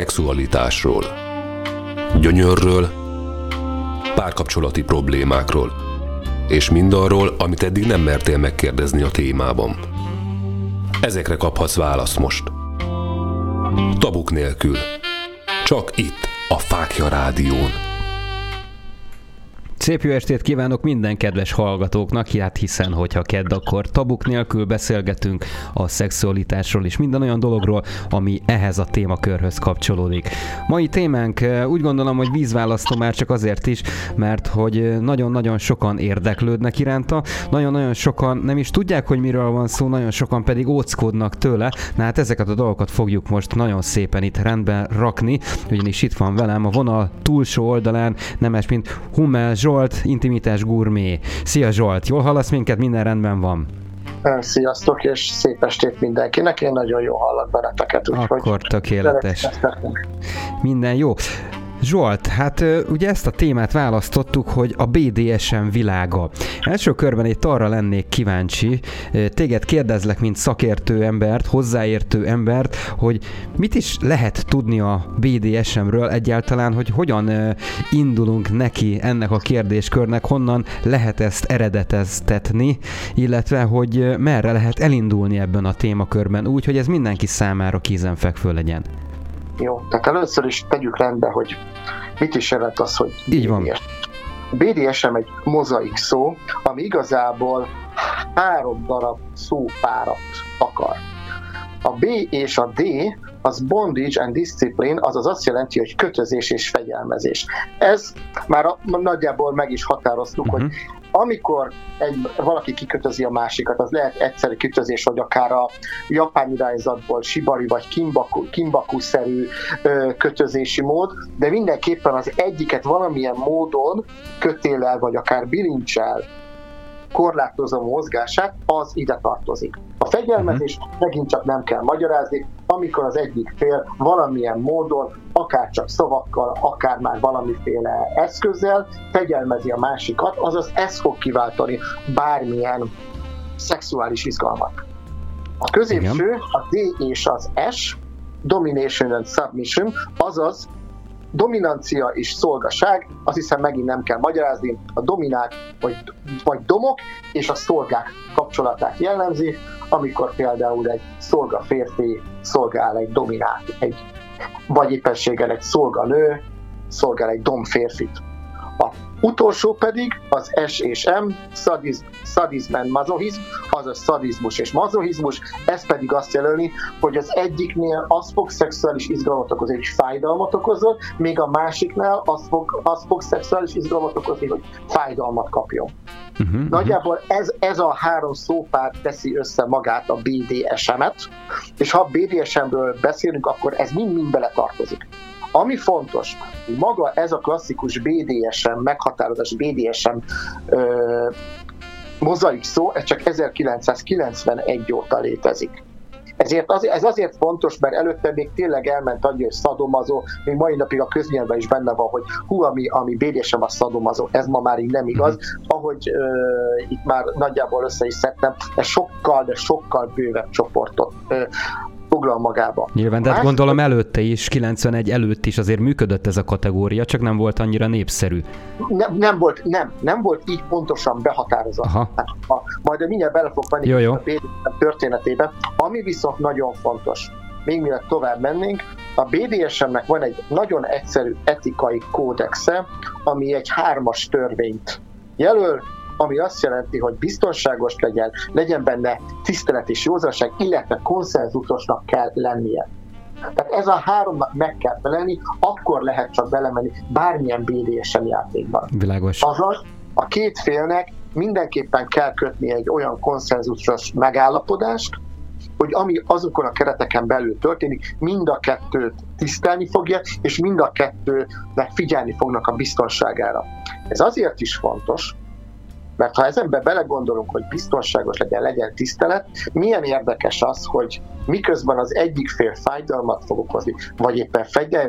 szexualitásról, gyönyörről, párkapcsolati problémákról, és mindarról, amit eddig nem mertél megkérdezni a témában. Ezekre kaphatsz választ most. Tabuk nélkül. Csak itt, a Fáklya Rádión. Szép jó estét kívánok minden kedves hallgatóknak, hát hiszen, hogyha kedd, akkor tabuk nélkül beszélgetünk a szexualitásról és minden olyan dologról, ami ehhez a témakörhöz kapcsolódik. Mai témánk úgy gondolom, hogy vízválasztó már csak azért is, mert hogy nagyon-nagyon sokan érdeklődnek iránta, nagyon-nagyon sokan nem is tudják, hogy miről van szó, nagyon sokan pedig óckodnak tőle. Na hát ezeket a dolgokat fogjuk most nagyon szépen itt rendben rakni, ugyanis itt van velem a vonal túlsó oldalán nemes, mint Hummel Zsolt, intimitás gurmé. Szia Zsolt, jól hallasz minket? Minden rendben van? Sziasztok, és szép estét mindenkinek. Én nagyon jól hallak benneteket. Akkor tökéletes. Minden jó. Zsolt, hát ugye ezt a témát választottuk, hogy a BDSM világa. Első körben itt arra lennék kíváncsi, téged kérdezlek, mint szakértő embert, hozzáértő embert, hogy mit is lehet tudni a BDSM-ről egyáltalán, hogy hogyan indulunk neki ennek a kérdéskörnek, honnan lehet ezt eredeteztetni, illetve hogy merre lehet elindulni ebben a témakörben úgy, hogy ez mindenki számára kézenfekvő legyen. Jó, tehát először is tegyük rendbe, hogy mit is jelent az, hogy BDSM. Így van. BDSM egy mozaik szó, ami igazából 3 darab szópárat akar. A B és a D, az bondage and discipline, azaz azt jelenti, hogy kötözés és fegyelmezés. Ez már nagyjából meg is határoztuk, hogy amikor valaki kikötözi a másikat, az lehet egyszerű kötözés, vagy akár a japán irányzatból shibari vagy kimbaku-szerű kötözési mód, de mindenképpen az egyiket valamilyen módon kötéllel, vagy akár bilincsel korlátozó mozgását, az ide tartozik. A fegyelmezés megint csak nem kell magyarázni, amikor az egyik fél valamilyen módon, akár csak szavakkal, akár már valamiféle eszközzel fegyelmezi a másikat, azaz ez fog kiváltani bármilyen szexuális izgalmat. A középső, a D és az S, domination and submission, azaz dominancia és szolgaság, azt hiszem megint nem kell magyarázni, a dominák vagy domok és a szolgák kapcsolatát jellemzi, amikor például egy szolga férfi szolgál egy dominát, vagy éppenséggel egy szolganő szolgál egy domférfit. A utolsó pedig az S és M, szadizm and mazochizm, azaz szadizmus és mazochizmus, ez pedig azt jelöli, hogy az egyiknél az fog szexuális izgalmat okozni, hogy fájdalmat okozzon, még a másiknál az fog szexuális izgalmat okozni, hogy fájdalmat kapjon. Nagyjából ez a 3 szópár teszi össze magát a BDSM-et, és ha BDSM-ről beszélünk, akkor ez mind bele tartozik. Ami fontos, hogy maga ez a klasszikus BDSM meghatározás, BDSM mozaik szó, ez csak 1991 óta létezik. Ez azért fontos, mert előtte még tényleg elment annyi, hogy szadomazó, még mai napig a köznyelvben is benne van, hogy ami BDSM a szadomazó, ez ma már így nem igaz. Ahogy itt már nagyjából össze is szedtem, ez sokkal, de sokkal bővebb csoportot foglal magába. Nyilván, de hát gondolom előtte is, 91 előtt is azért működött ez a kategória, csak nem volt annyira népszerű. Nem volt így pontosan behatározva. Hát, majd mindjárt bele fog menni jó. A BDSM történetében. Ami viszont nagyon fontos, még mielőtt tovább mennénk, a BDSM-nek van egy nagyon egyszerű etikai kódexe, ami egy 3-as törvényt jelöl, ami azt jelenti, hogy biztonságos legyen benne tisztelet és józanság, illetve konszenzusosnak kell lennie. Tehát ez a 3 meg kell lenni, akkor lehet csak belemenni bármilyen BDSM játékban. Világos. Azaz a 2 félnek mindenképpen kell kötni egy olyan konszenzusos megállapodást, hogy ami azokon a kereteken belül történik, mind a 2 tisztelni fogja, és mind a 2-nek figyelni fognak a biztonságára. Ez azért is fontos, mert ha ezenbe belegondolunk, hogy biztonságos legyen tisztelet, milyen érdekes az, hogy miközben az egyik fél fájdalmat fog okozni, vagy éppen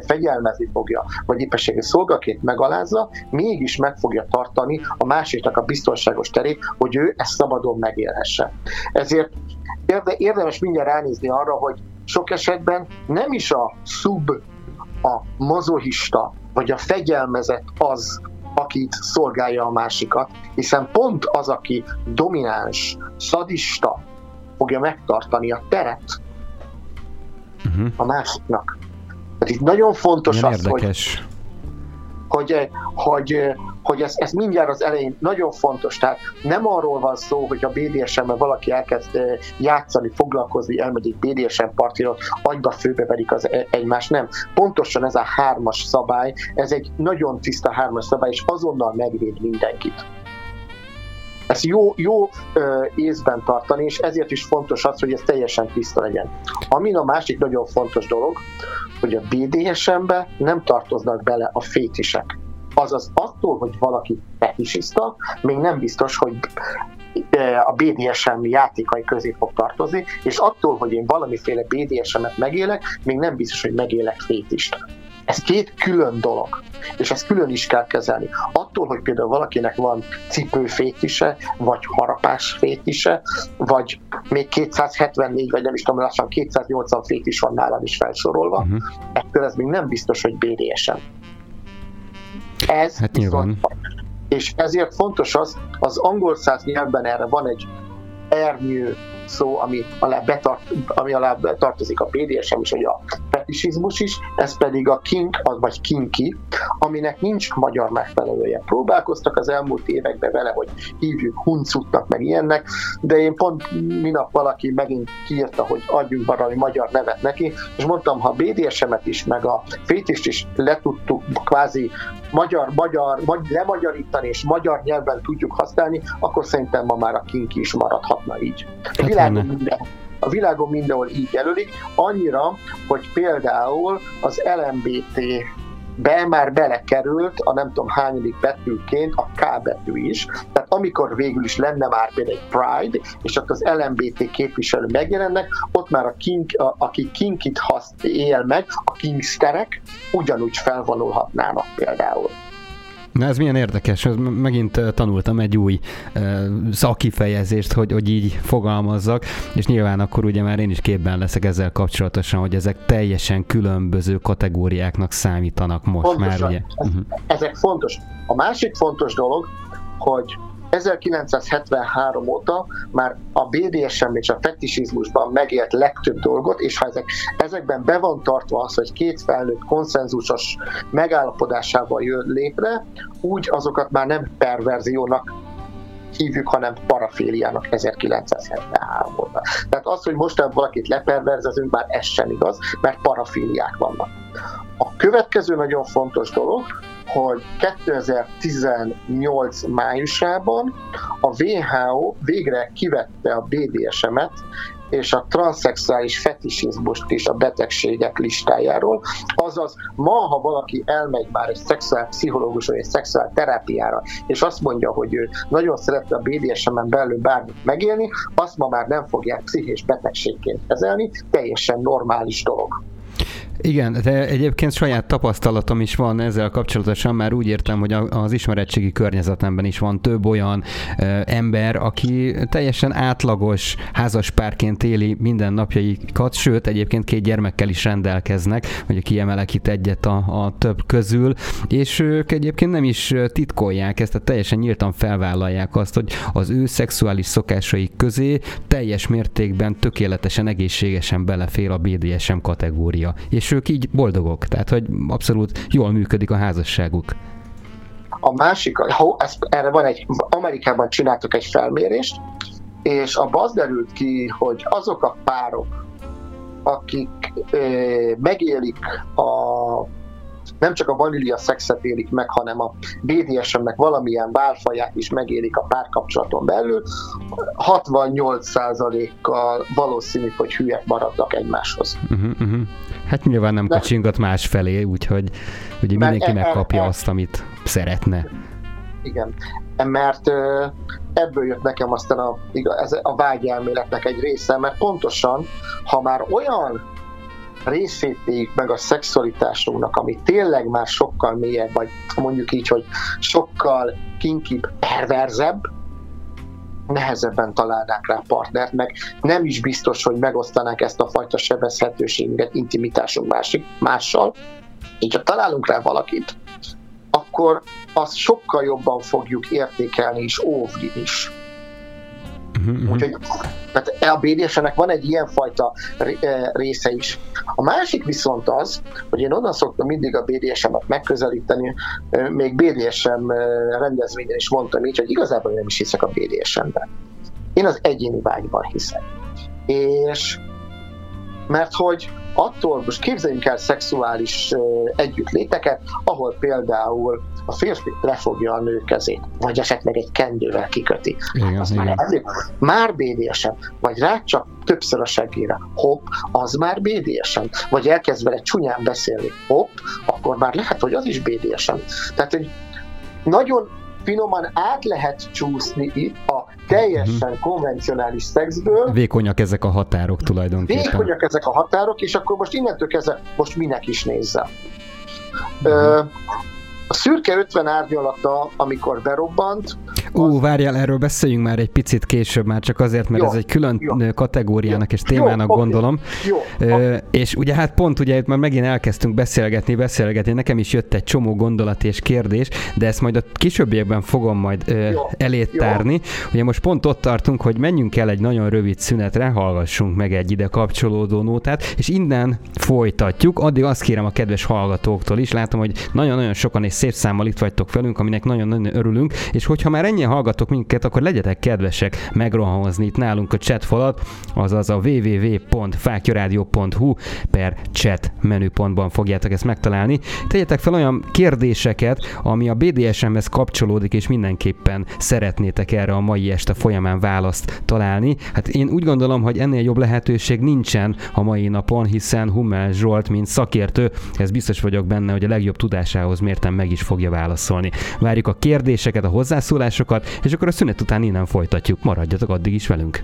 fegyelmezni fogja, vagy éppenséggel szolgaként megalázza, mégis meg fogja tartani a másiknak a biztonságos terét, hogy ő ezt szabadon megélhesse. Ezért érdemes mindjárt ránézni arra, hogy sok esetben nem is a szub a mazochista vagy a fegyelmezett az, aki szolgálja a másikat, hiszen pont az, aki domináns, szadista fogja megtartani a teret a másiknak. Tehát itt nagyon fontos hogy ez mindjárt az elején nagyon fontos, tehát nem arról van szó, hogy a BDSM-ben valaki elkezd játszani, foglalkozni, elmegyik BDSM partira, agyba főbeverik az egymást, nem. Pontosan ez a 3-as szabály, ez egy nagyon tiszta 3-as szabály, és azonnal megvéd mindenkit. Ezt jó észben tartani, és ezért is fontos az, hogy ez teljesen tiszta legyen. Amin a másik nagyon fontos dolog, hogy a BDSM-be nem tartoznak bele a fétisek. Azaz attól, hogy valaki fetisista, még nem biztos, hogy a BDSM játékai közé fog tartozni, és attól, hogy én valamiféle BDSM-et megélek, még nem biztos, hogy megélek fétist. Ez két külön dolog, és ezt külön is kell kezelni. Attól, hogy például valakinek van cipőfétise, vagy harapásfétise, vagy még 274, vagy nem is tudom, lassan 280 fétis van nálam is felsorolva, ettől ez még nem biztos, hogy BDSM. Ez hát nyilván. És ezért fontos az angol száz nyelvben erre van egy ernyő szó, ami alá tartozik a BDSM is, vagy a fetisizmus is, ez pedig a kink, vagy kinki, aminek nincs magyar megfelelője. Próbálkoztak az elmúlt években vele, hogy hívjuk huncutnak, meg ilyennek, de én pont minap valaki megint kiírta, hogy adjunk valami magyar nevet neki, és mondtam, ha BDSM-et is, meg a fétist is le tudtuk kvázi lemagyarítani, és magyar nyelven tudjuk használni, akkor szerintem ma már a kinki is maradhatna így. A világon mindenhol így jelölik, annyira, hogy például az LMBT-be már belekerült a nem tudom hányadik betűként a K betű is, tehát amikor végül is lenne már például egy Pride, és akkor az LMBT képviselő megjelennek, ott már aki kinkit él meg, a kinksterek ugyanúgy felvonulhatnának például. Na ez milyen érdekes, megint tanultam egy új szakifejezést, hogy így fogalmazzak, és nyilván akkor ugye már én is képben leszek ezzel kapcsolatosan, hogy ezek teljesen különböző kategóriáknak számítanak most. Pontosan. Már ugye. Ezek fontos. A másik fontos dolog, hogy 1973 óta már a BDSM és a fetisizmusban megélt legtöbb dolgot, és ha ezekben be van tartva az, hogy két felnőtt konszenzusos megállapodásával jön létre, úgy azokat már nem perverziónak hívjuk, hanem paraféliának 1973 óta. Tehát az, hogy mostanában valakit leperverzezünk, már ez sem igaz, mert paraféliák vannak. A következő nagyon fontos dolog, hogy 2018 májusában a WHO végre kivette a BDSM-et és a transzexuális fetisizmust is a betegségek listájáról. Azaz, ma, ha valaki elmegy már egy szexuálpszichológus vagy egy szexuálterápiára, és azt mondja, hogy ő nagyon szeretne a BDSM-en belül bármit megélni, azt ma már nem fogják pszichés betegségként kezelni, teljesen normális dolog. Igen, de egyébként saját tapasztalatom is van ezzel kapcsolatosan, már úgy értem, hogy az ismeretségi környezetemben is van több olyan ember, aki teljesen átlagos házaspárként éli mindennapjaikat, sőt egyébként 2 gyermekkel is rendelkeznek, hogy kiemelek itt egyet a több közül, és ők egyébként nem is titkolják ezt, tehát teljesen nyíltan felvállalják azt, hogy az ő szexuális szokásaik közé teljes mértékben tökéletesen, egészségesen belefér a BDSM kategória. És ők így boldogok, tehát hogy abszolút jól működik a házasságuk. A másik, erre van Amerikában csináltak egy felmérést, és abban az derült ki, hogy azok a párok, akik megélik nem csak a vanília szexet élik meg, hanem a BDSM-nek valamilyen válfaját is megélik a párkapcsolaton belül, 68%-kal valószínű, hogy hülyek maradnak egymáshoz. Hát nyilván nem kacsingat másfelé, úgyhogy ugye mindenki megkapja azt, amit szeretne. Igen, mert ebből jött nekem aztán a vágyelméletnek egy része, mert pontosan, ha már olyan részét éljük meg a szexualitásunknak, ami tényleg már sokkal mélyebb, vagy mondjuk így, hogy sokkal kinkibb, perverzebb, nehezebben találnák rá partnert, meg nem is biztos, hogy megosztanák ezt a fajta sebezhetőséget, intimitásunk mással, hogyha találunk rá valakit, akkor azt sokkal jobban fogjuk értékelni és óvni is. Mm-hmm. Úgyhogy tehát a BDSM-nek van egy ilyenfajta része is. A másik viszont az, hogy én onnan szoktam mindig a BDSM-et megközelíteni, még BDSM rendezvényen is mondtam így, hogy igazából nem is hiszek a BDSM-ben. Én az egyéni vágyban hiszek. És mert hogy attól most képzeljünk el szexuális együttléteket, ahol például a férfi lefogja a nő kezét, vagy esetleg egy kendővel kiköti. Igen, az már BDSM, vagy rácsap többször a seggére, hopp, az már BDSM, vagy elkezd vele csúnyán beszélni, hopp, akkor már lehet, hogy az is BDSM. Tehát, hogy nagyon finoman át lehet csúszni itt a teljesen konvencionális szexből. Vékonyak ezek a határok tulajdonképpen. Vékonyak ezek a határok, és akkor most innentől kezdve most minek is nézze. A szürke 50 árnyalata, amikor berobbant... várjál, erről beszéljünk már egy picit később, már csak azért, mert jó, ez egy külön kategóriának és témának gondolom. És ugye hát pont ugye itt már megint elkezdtünk beszélgetni, nekem is jött egy csomó gondolat és kérdés, de ezt majd a későbbiekben fogom majd elétárni. Ugye most pont ott tartunk, hogy menjünk el egy nagyon rövid szünetre, hallgassunk meg egy ide kapcsolódó nótát, és innen folytatjuk. Addig azt kérem a kedves hallgatóktól is, látom, hogy nagyon-nagyon sokan és szép számmal itt vagytok velünk, aminek nagyon-nagyon örülünk, és hogyha már ennyien hallgatok minket, akkor legyetek kedvesek megrohamozni itt nálunk a chat falat, azaz a www.fakyoradio.hu/chat menüpontban fogjátok ezt megtalálni. Tegyetek fel olyan kérdéseket, ami a BDSM-hez kapcsolódik, és mindenképpen szeretnétek erre a mai este folyamán választ találni. Hát én úgy gondolom, hogy ennél jobb lehetőség nincsen a mai napon, hiszen Hummel Zsolt, mint szakértő, ez biztos vagyok benne, hogy a legjobb tudásához mérten meg is fogja válaszolni. Várjuk a kérdéseket, a hozzászólásokat, és akkor a szünet után innen folytatjuk. Maradjatok addig is velünk!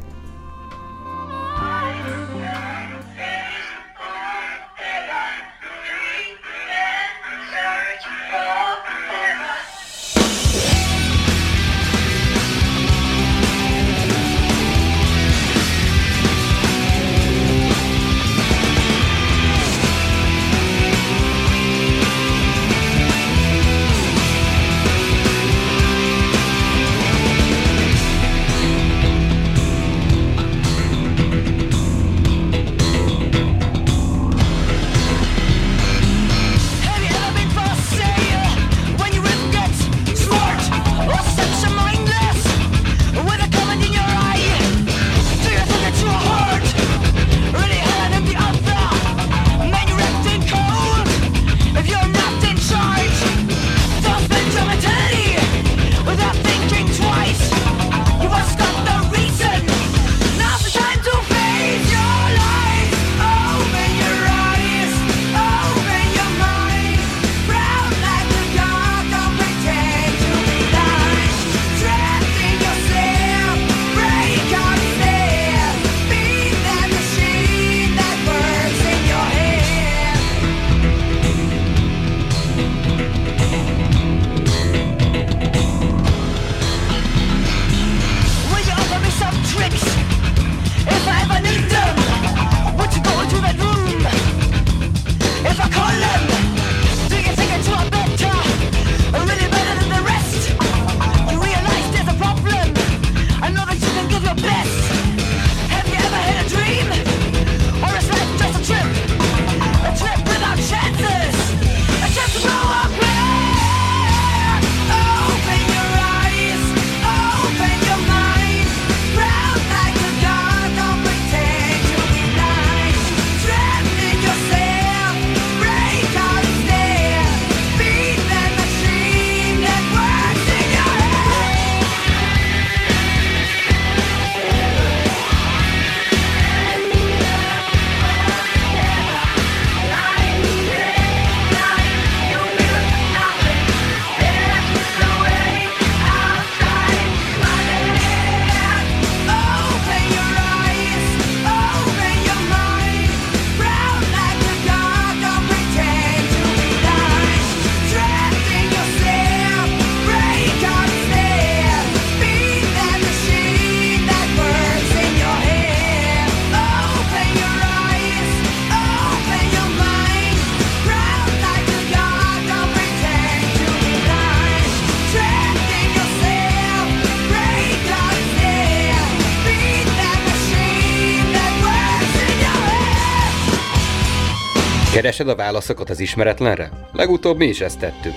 Keresed a válaszokat az ismeretlenre? Legutóbb mi is ezt tettük.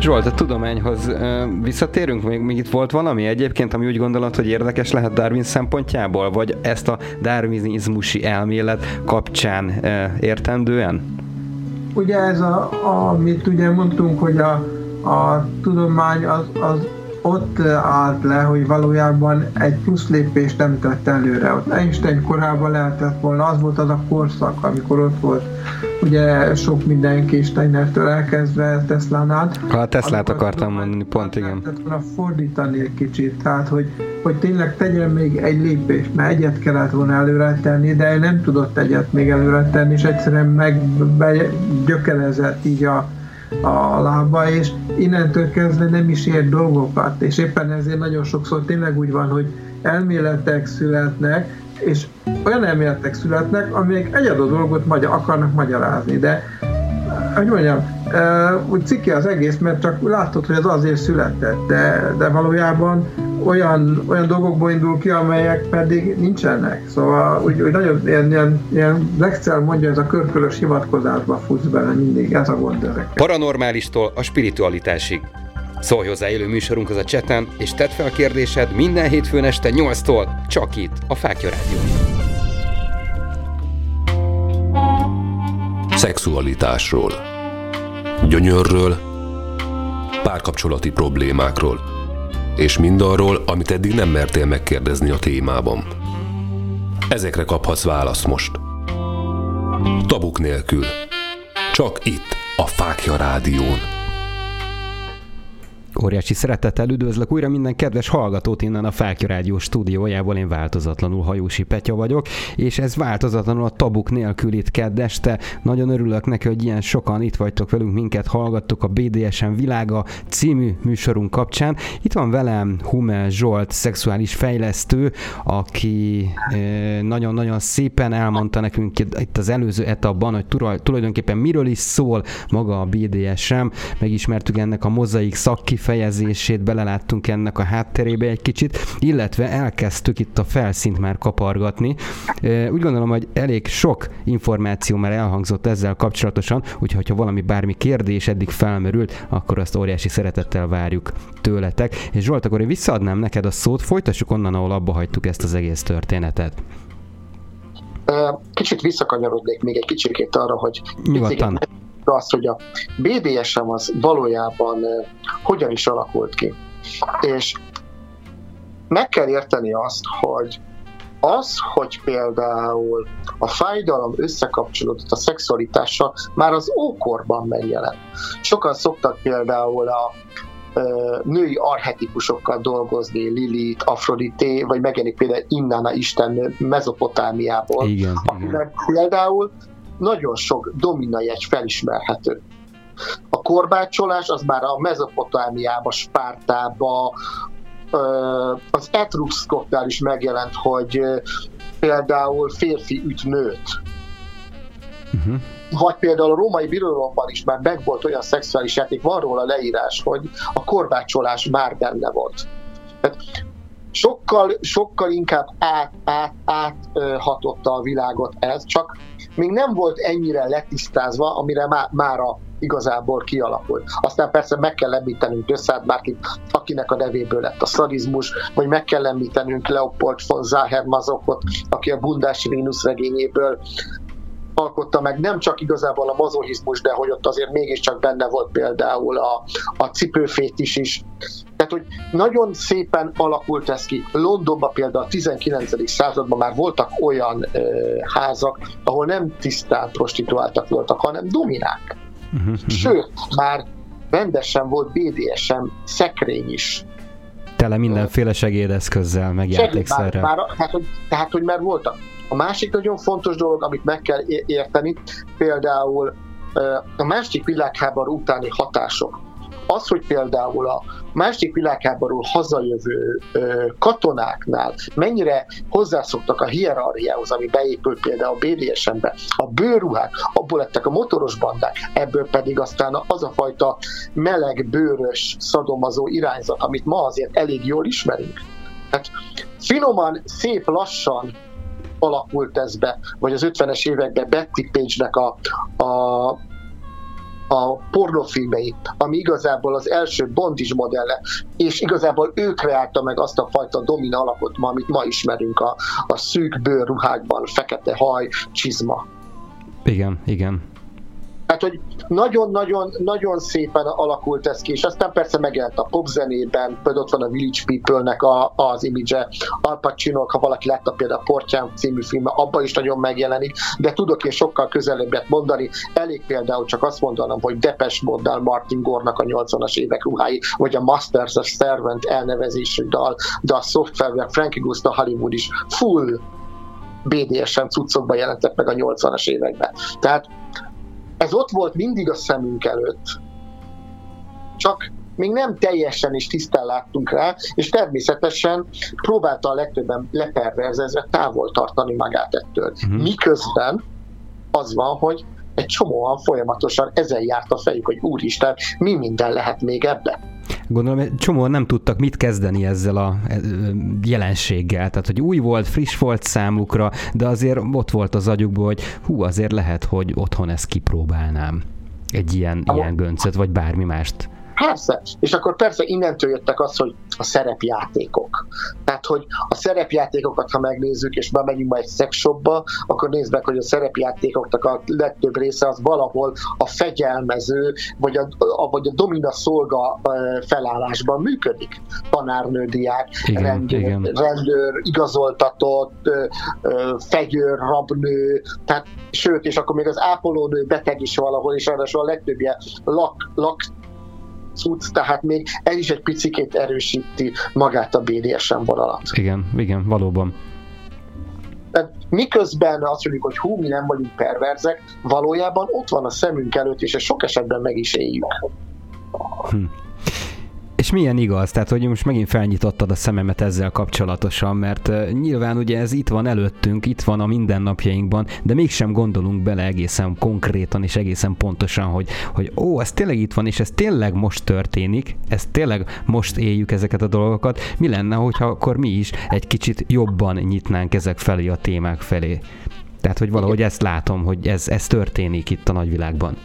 Zsolt, a tudományhoz visszatérünk? Még itt volt valami egyébként, ami úgy gondolod, hogy érdekes lehet Darwin szempontjából? Vagy ezt a darwinizmusi elmélet kapcsán értendően? Ugye ez, amit ugye mondtunk, hogy a tudomány az ott állt le, hogy valójában egy plusz lépést nem tett előre. Ott Einstein korában lehetett volna, az volt az a korszak, amikor ott volt ugye sok mindenki Steinertől elkezdve Teslánál. A Teslát akartam mondani, pont igen. Tehát volna fordítani egy kicsit, tehát hogy tényleg tegyen még egy lépést, mert egyet kellett volna előre tenni, de ő nem tudott egyet még előre tenni, és egyszerűen meggyökerezett így a lába, és innentől kezdve nem is ért dolgokat, és éppen ezért nagyon sokszor tényleg úgy van, hogy elméletek születnek, és olyan elméletek születnek, amelyek egy adott dolgot akarnak magyarázni, de hogy mondjam, úgy ciki az egész, mert csak látod, hogy ez azért született, de valójában olyan dolgokból indul ki, amelyek pedig nincsenek. Szóval úgy nagyon ilyen Lexel mondja, ez a körkörös hivatkozásba futsz bele mindig, ez a gond ezekkel. Paranormálistól a spiritualitásig. Szólj hozzá élő műsorunk az a cseten, és tedd fel a kérdésed minden hétfőn este 8-tól, csak itt, a Fáklya Rádió. Szexualitásról, gyönyörről, párkapcsolati problémákról, és mindarról, amit eddig nem mertél megkérdezni a témában. Ezekre kaphatsz választ most. Tabuk nélkül. Csak itt, a Fáklya Rádión. Óriási szeretettel üdvözlök újra minden kedves hallgatót innen a Fáklya Rádió stúdiójából. Én változatlanul Hajósi Petya vagyok, és ez változatlanul a Tabuk nélkül itt kedd este. Nagyon örülök neki, hogy ilyen sokan itt vagytok velünk, minket hallgattok a BDSM világa című műsorunk kapcsán. Itt van velem Hummel Zsolt, szexuális fejlesztő, aki nagyon-nagyon szépen elmondta nekünk itt az előző etapban, hogy tulajdonképpen miről is szól maga a BDSM. Megismertük ennek a mozaik szakkifejezését, beleláttunk ennek a hátterébe egy kicsit, illetve elkezdtük itt a felszínt már kapargatni. Úgy gondolom, hogy elég sok információ már elhangzott ezzel kapcsolatosan, úgyhogy ha bármi kérdés eddig felmerült, akkor azt óriási szeretettel várjuk tőletek. És Zsolt, akkor én visszaadnám neked a szót, folytassuk onnan, ahol abba hagytuk ezt az egész történetet. Kicsit visszakanyarodnék még egy kicsikét arra, hogy... Nyugodtan. Azt, hogy a BDSM az valójában hogyan is alakult ki. És meg kell érteni azt, hogy például a fájdalom összekapcsolódott a szexualitással, már az ókorban megjelent. Sokan szoktak például a női archetipusokkal dolgozni, Lilit, Afrodité, vagy megjelenik például Inanna istennő Mezopotámiából. Igen, akinek például nagyon sok domina jegy felismerhető. A korbácsolás az már a Mezopotámiába, Spártába, az etruszkoknál is megjelent, hogy például férfi üt nőt. Uh-huh. Vagy például a római birodalomban is már megvolt olyan szexuális játék, van róla leírás, hogy a korbácsolás már benne volt. Sokkal inkább áthatotta a világot ez, csak még nem volt ennyire letisztázva, amire mára igazából kialakult. Aztán persze meg kell említenünk Dösszád Márkit, akinek a nevéből lett a szadizmus, vagy meg kell említenünk Leopold von Záher-Mazochot, aki a Bundás Vénusz regényéből alkotta meg nem csak igazából a mazochizmus, de hogy ott azért mégiscsak benne volt például a cipőfétis is. Tehát, hogy nagyon szépen alakult ez ki. Londonban például a 19. században már voltak olyan házak, ahol nem tisztán prostituáltak voltak, hanem dominák. Sőt, már rendesen volt BDSM szekrény is. Tele mindenféle segédeszközzel, meg játékszerrel. Tehát, hogy már voltak. A másik nagyon fontos dolog, amit meg kell érteni, például a második világháború utáni hatások. Az, hogy például a második világháború hazajövő katonáknál mennyire hozzászoktak a hierarchiához, ami beépült például a BDSM-be, a bőrruhák, abból lettek a motoros bandák, ebből pedig aztán az a fajta meleg, bőrös, szadomazó irányzat, amit ma azért elég jól ismerünk. Tehát finoman, szép, lassan alakult ez be, vagy az 50-es években Betty Page-nek a pornófilmei, ami igazából az első Bond is modelle, és igazából ő kreálta meg azt a fajta domina alakot, amit ma ismerünk, a szűk bőrruhákban, fekete haj, csizma. Igen, igen. Hát, hogy nagyon-nagyon szépen alakult ez ki, és aztán persze megjelent a popzenében, például ott van a Village People-nek az image-e, Al Pacino, ha valaki látta például a Portyán című filmben, abban is nagyon megjelenik, de tudok én sokkal közelebbet mondani, elég például csak azt mondanom, hogy Depeche Mode-dal Martin Gore-nak a 80-as évek ruhái, vagy a Masters of Servant elnevezésű dal, de a Software, Frankie Goes-t Hollywood is full BDSM cuccokban jelentek meg a 80-as években. Tehát ez ott volt mindig a szemünk előtt, csak még nem teljesen is tisztán láttunk rá, és természetesen próbálta a legtöbben leperverzezve távol tartani magát ettől. Miközben az van, hogy egy csomóan folyamatosan ezen járt a fejük, hogy úristen, mi minden lehet még ebben. Gondolom, hogy csomóan nem tudtak mit kezdeni ezzel a jelenséggel. Tehát, hogy új volt, friss volt számukra, de azért ott volt az agyukban, hogy hú, azért lehet, hogy otthon ezt kipróbálnám. Egy ilyen göncöt, vagy bármi mást. Persze. És akkor persze innentől jöttek az, hogy a szerepjátékok. Tehát, hogy a szerepjátékokat, ha megnézzük, és bemegyünk majd egy szexshopba, akkor nézd meg, hogy a szerepjátékoknak a legtöbb része az valahol a fegyelmező, vagy a domina szolga felállásban működik. Tanárnődiák, rendőr, igazoltatott, fegyőr, rabnő, tehát, sőt, és akkor még az ápolónő beteg is valahol, és ráadásul a legtöbbje cucc, tehát még ez is egy picikét erősíti magát a BDSM vonalat. Igen, igen, valóban. Miközben azt mondjuk, hogy hú, mi nem vagyunk perverzek, valójában ott van a szemünk előtt, és sok esetben meg is éljük. És milyen igaz? Tehát, hogy most megint felnyitottad a szememet ezzel kapcsolatosan, mert nyilván ugye ez itt van előttünk, itt van a mindennapjainkban, de mégsem gondolunk bele egészen konkrétan és egészen pontosan, hogy ó, ez tényleg itt van, és ez tényleg most történik, ez tényleg most éljük ezeket a dolgokat. Mi lenne, hogyha akkor mi is egy kicsit jobban nyitnánk ezek felé, a témák felé? Tehát, hogy valahogy ezt látom, hogy ez történik itt a nagyvilágban.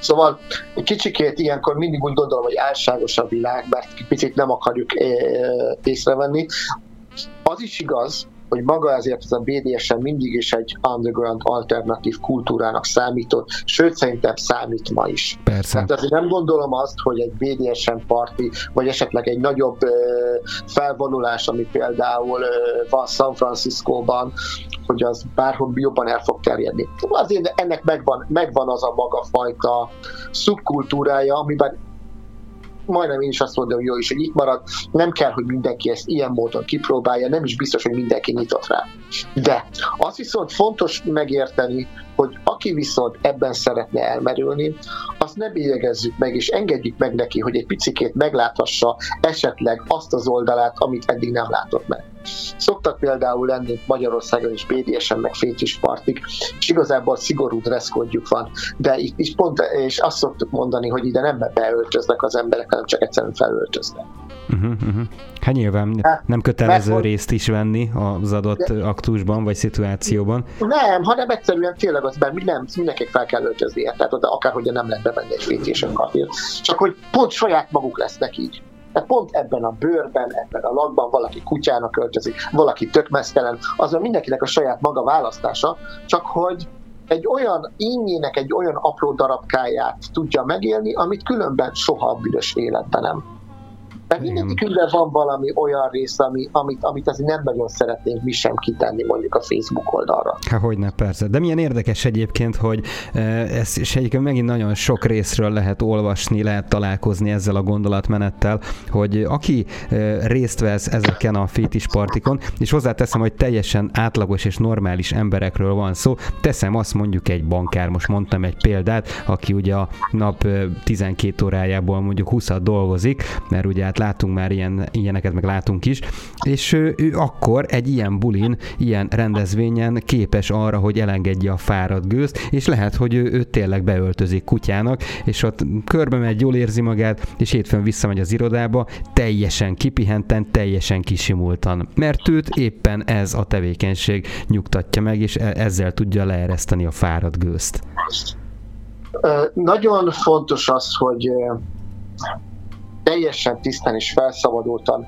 Szóval kicsikét ilyenkor mindig úgy gondolom, hogy álságos a világ, mert picit nem akarjuk észrevenni. Az is igaz, hogy maga ezért ez a BDSM mindig is egy underground alternatív kultúrának számított, sőt szerintem számít ma is. Persze. Hát azért nem gondolom azt, hogy egy BDSM parti, vagy esetleg egy nagyobb felvonulás, ami például van San Franciscóban, hogy az bárhol jobban el fog terjedni. Azért ennek megvan az a maga fajta szubkultúrája, amiben majdnem én is azt mondom, hogy jó is, hogy itt marad, nem kell, hogy mindenki ezt ilyen módon kipróbálja, nem is biztos, hogy mindenki nyitott rá. De az viszont fontos megérteni, hogy aki viszont ebben szeretne elmerülni, azt ne bélyegezzük meg, és engedjük meg neki, hogy egy picikét megláthassa esetleg azt az oldalát, amit eddig nem látott meg. Szoktak például lenni Magyarországon is BDSM meg fétis partik, és igazából szigorú dresszkódjuk van, de itt is pont, és azt szoktuk mondani, hogy ide nem beöltöznek az emberek, hanem csak egyszerűen felöltöznek. Hát nyilván nem kötelező részt is venni az adott aktusban, vagy szituációban. Nem, hanem egyszerűen tényleg az, bár mindenkinek fel kell öltöznie, tehát oda akárhogyan nem lehet bemenni egy fétésön kapért. Csak hogy pont saját maguk lesznek így. Tehát pont ebben a bőrben, ebben a lakban valaki kutyának öltözik, valaki tök mesztelen, azon mindenkinek a saját maga választása, csak hogy egy olyan innyének egy olyan apró darabkáját tudja megélni, amit különben soha a büdös életben nem. Mert mindegyikünkben van valami olyan rész, amit azért nem nagyon szeretnénk mi sem kitenni mondjuk a Facebook oldalra. Há, hogyne, persze. De milyen érdekes egyébként, hogy ezt is egyébként megint nagyon sok részről lehet olvasni, lehet találkozni ezzel a gondolatmenettel, hogy aki részt vesz ezeken a fétispartikon, és hozzáteszem, hogy teljesen átlagos és normális emberekről van szó, teszem azt mondjuk egy bankár, most mondtam egy példát, aki ugye a nap 12 órájából mondjuk 20-at dolgozik, mert ugye ilyet láttunk már, ilyeneket meg látunk is, és ő akkor egy ilyen bulin, ilyen rendezvényen képes arra, hogy elengedje a fáradt gőzt, és lehet, hogy ő tényleg beöltözik kutyának, és ott körbe megy, jól érzi magát, és hétfőn visszamegy az irodába, teljesen kipihenten, teljesen kisimultan. Mert őt éppen ez a tevékenység nyugtatja meg, és ezzel tudja leereszteni a fáradt gőzt. Nagyon fontos az, hogy teljesen tisztán és felszabadultan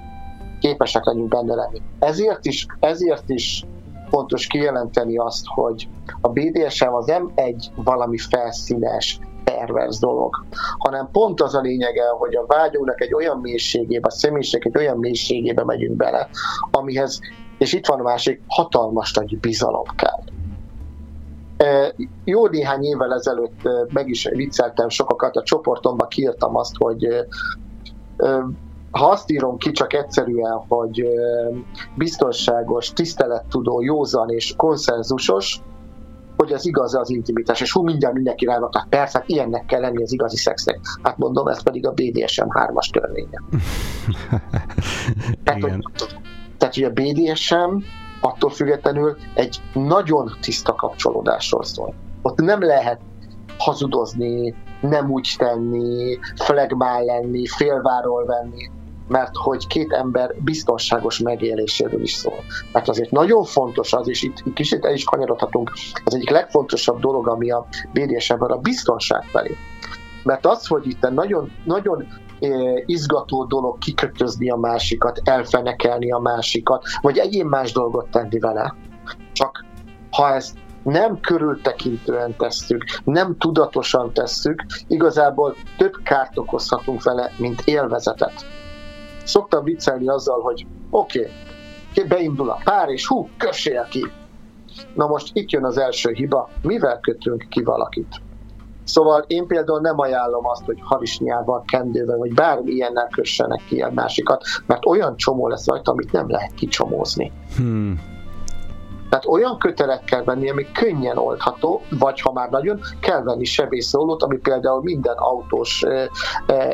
képesek legyünk benne lenni. Ezért is fontos kijelenteni azt, hogy a BDSM az nem egy valami felszínes, perverz dolog, hanem pont az a lényege, hogy a vágyónak egy olyan mélységébe, a személyiség egy olyan mélységébe megyünk bele, amihez, és itt van a másik, hatalmas nagy bizalom kell. Jó néhány évvel ezelőtt meg is vicceltem sokakat, a csoportomban kiírtam azt, hogy ha azt írom ki csak egyszerűen, hogy biztonságos, tisztelettudó, józan és konszenzusos, hogy az igaz az intimitás, és hú, mindjárt mindenki rának, persze, hát ilyennek kell lenni az igazi szexnek. Hát mondom, ez pedig a BDSM 3-as törvénye. Tehát, hogy a BDSM attól függetlenül egy nagyon tiszta kapcsolódásról szól. Ott nem lehet hazudozni, nem úgy tenni, flegmán lenni, félváról venni, mert hogy két ember biztonságos megéléséről is szól. Mert azért nagyon fontos az, és itt kicsit el is kanyarodhatunk, az egyik legfontosabb dolog, ami a BDSM-ben a biztonság felé. Mert az, hogy itt nagyon, nagyon izgató dolog kikötözni a másikat, elfenekelni a másikat, vagy egyéb más dolgot tenni vele. Csak ha ezt nem körültekintően tesszük, nem tudatosan tesszük, igazából több kárt okozhatunk vele, mint élvezetet. Szoktam viccelni azzal, hogy oké, beindul a pár, és hú, kössél ki! Na most itt jön az első hiba, mivel kötünk ki valakit? Szóval én például nem ajánlom azt, hogy harisnyával, kendővel, vagy bármi ilyennel kössenek ki a másikat, mert olyan csomó lesz rajta, amit nem lehet kicsomózni. Tehát olyan kötelet kell venni, ami könnyen oldható, vagy ha már nagyon, kell venni sebészólót, ami például minden autós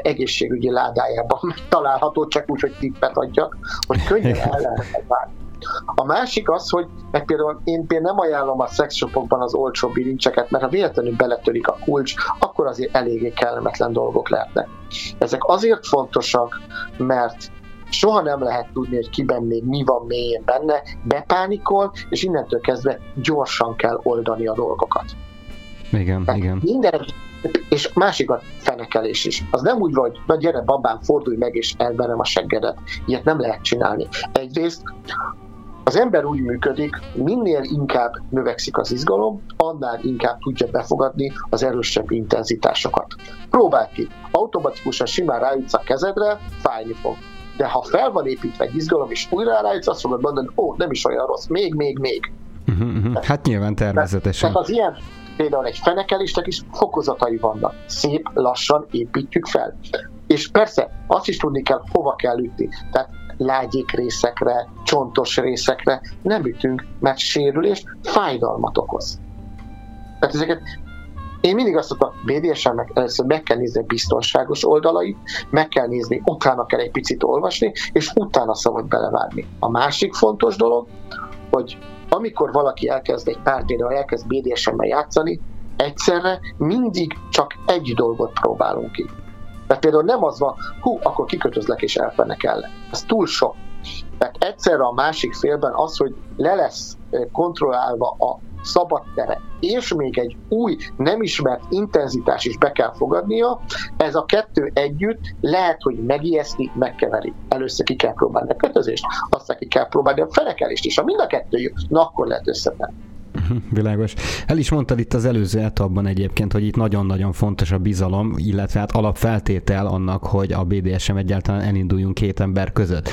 egészségügyi ládájában található, csak úgy, hogy tippet adjak, hogy könnyen el lehet válni. A másik az, hogy meg például én nem ajánlom a szexshopokban az olcsó bilincseket, mert ha véletlenül beletörik a kulcs, akkor azért eléggé kellemetlen dolgok lehetnek. Ezek azért fontosak, mert soha nem lehet tudni, hogy kiben még mi van mélyén benne, bepánikol, és innentől kezdve gyorsan kell oldani a dolgokat. Igen. Minden, és másik a fenekelés is. Az nem úgy van, hogy na gyere babám, fordulj meg, és elverem a seggedet. Ilyet nem lehet csinálni. Egyrészt az ember úgy működik, minél inkább növekszik az izgalom, annál inkább tudja befogadni az erősebb intenzitásokat. Próbálj ki. Automatikusan simán rájutsz a kezedre, fájni fog. De ha fel van építve egy izgalom, és újra rájutsz, azt fogod mondani, nem is olyan rossz, még. Hát nyilván természetesen. Tehát az ilyen, például egy fenekelésnek is fokozatai vannak. Szép, lassan építjük fel. És persze, azt is tudni kell, hova kell ütni. Tehát lágyék részekre, csontos részekre nem ütünk, mert sérülés fájdalmat okoz. Tehát ezeket én mindig azt mondtam, BDSM-nek először meg kell nézni a biztonságos oldalait, meg kell nézni, utána kell egy picit olvasni, és utána szabad belevágni. A másik fontos dolog, hogy amikor valaki elkezd egy pártérrel, elkezd BDSM-mel játszani, egyszerre mindig csak egy dolgot próbálunk ki. Mert például nem az van, akkor kikötözlek és elfenekellek. Ez túl sok. Tehát egyszerre a másik félben az, hogy le lesz kontrollálva a szabad tere, és még egy új, nem ismert intenzitás is be kell fogadnia, ez a kettő együtt lehet, hogy megijeszti, megkeveri. Először ki kell próbálni a kötözést, aztán ki kell próbálni a fenekelést is, ha mind a kettő jön, akkor lehet összetenni. Világos. El is mondtad itt az előző etapban egyébként, hogy itt nagyon-nagyon fontos a bizalom, illetve hát alapfeltétel annak, hogy a BDSM egyáltalán elinduljon két ember között.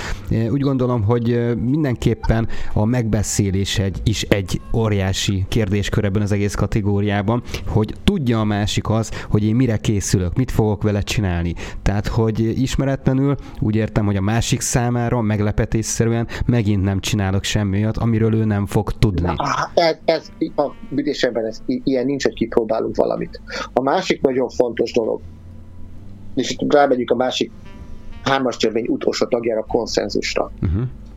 Úgy gondolom, hogy mindenképpen a megbeszélés is egy óriási kérdéskör ebben az egész kategóriában, hogy tudja a másik az, hogy én mire készülök, mit fogok vele csinálni. Tehát, hogy ismeretlenül úgy értem, hogy a másik számára meglepetésszerűen megint nem csinálok semmi olyat, amiről ő nem fog tudni. Ez a BDSM-ben ilyen nincs, hogy kipróbálunk valamit. A másik nagyon fontos dolog, és itt rámegyünk a másik hármas törvény utolsó tagjára, konszenzusra.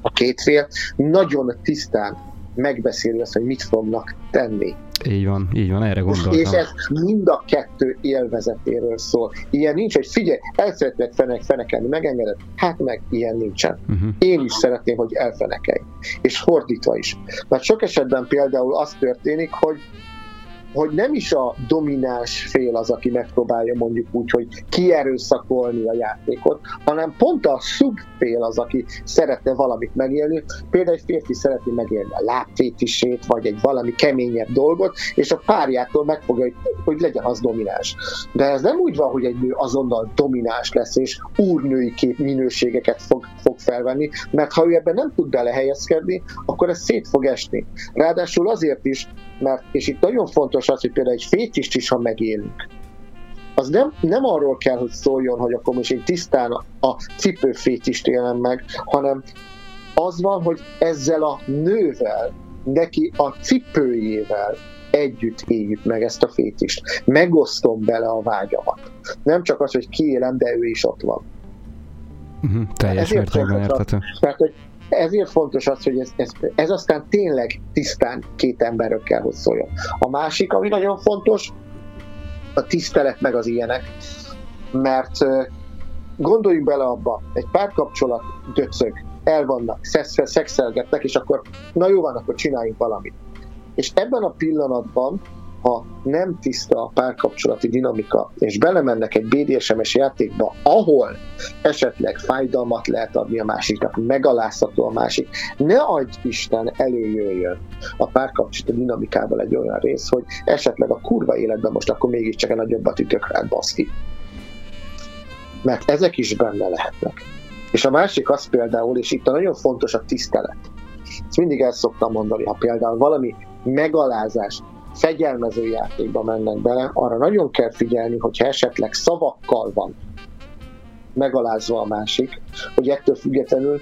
A két fél nagyon tisztán megbeszéli azt, hogy mit fognak tenni. Így van, erre gondoltam. És ez mind a kettő élvezetéről szól. Ilyen nincs, hogy figyelj, el szeretnék fenekelni, megengedett? Hát meg, ilyen nincsen. Én is szeretném, hogy elfenekelj. És fordítva is. Mert sok esetben például az történik, hogy nem is a domináns fél az, aki megpróbálja mondjuk úgy, hogy kierőszakolni a játékot, hanem pont a szubfél az, aki szeretne valamit megélni. Például egy férfi szeretné megélni a lábfétisét, vagy egy valami keményebb dolgot, és a párjától megfogja, hogy legyen az domináns. De ez nem úgy van, hogy egy nő azonnal domináns lesz, és úrnői kép minőségeket fog felvenni, mert ha ő ebben nem tud belehelyezkedni, akkor ez szét fog esni. Ráadásul azért is, mert, és itt nagyon fontos az, hogy például egy fétist is, ha megélünk, az nem arról kell, hogy szóljon, hogy akkor most én tisztán a cipőfétist élem meg, hanem az van, hogy ezzel a nővel, neki a cipőjével együtt éljük meg ezt a fétist. Megosztom bele a vágyamat. Nem csak az, hogy kiélem, de ő is ott van. Teljes mértékben érthető. Ezért fontos az, hogy ez aztán tényleg tisztán két emberről kell, hogy szóljon. A másik, ami nagyon fontos, a tisztelet meg az ilyenek, mert gondoljunk bele abba, egy párkapcsolat döcög, el vannak, szexelgetnek, és akkor na jó van, akkor csináljunk valamit. És ebben a pillanatban, ha nem tiszta a párkapcsolati dinamika, és belemennek egy BDSM-es játékba, ahol esetleg fájdalmat lehet adni a másiknak, megalázható a másik, ne adj Isten előjöjjön a párkapcsolati dinamikával egy olyan rész, hogy esetleg a kurva életben most akkor mégiscsak a nagyobbat ütök rád, baszki. Mert ezek is benne lehetnek. És a másik az például, és itt nagyon fontos a tisztelet. Ezt mindig el szoktam mondani, ha például valami megalázás, fegyelmező játékba mennek bele, arra nagyon kell figyelni, hogyha esetleg szavakkal van megalázva a másik, hogy ettől függetlenül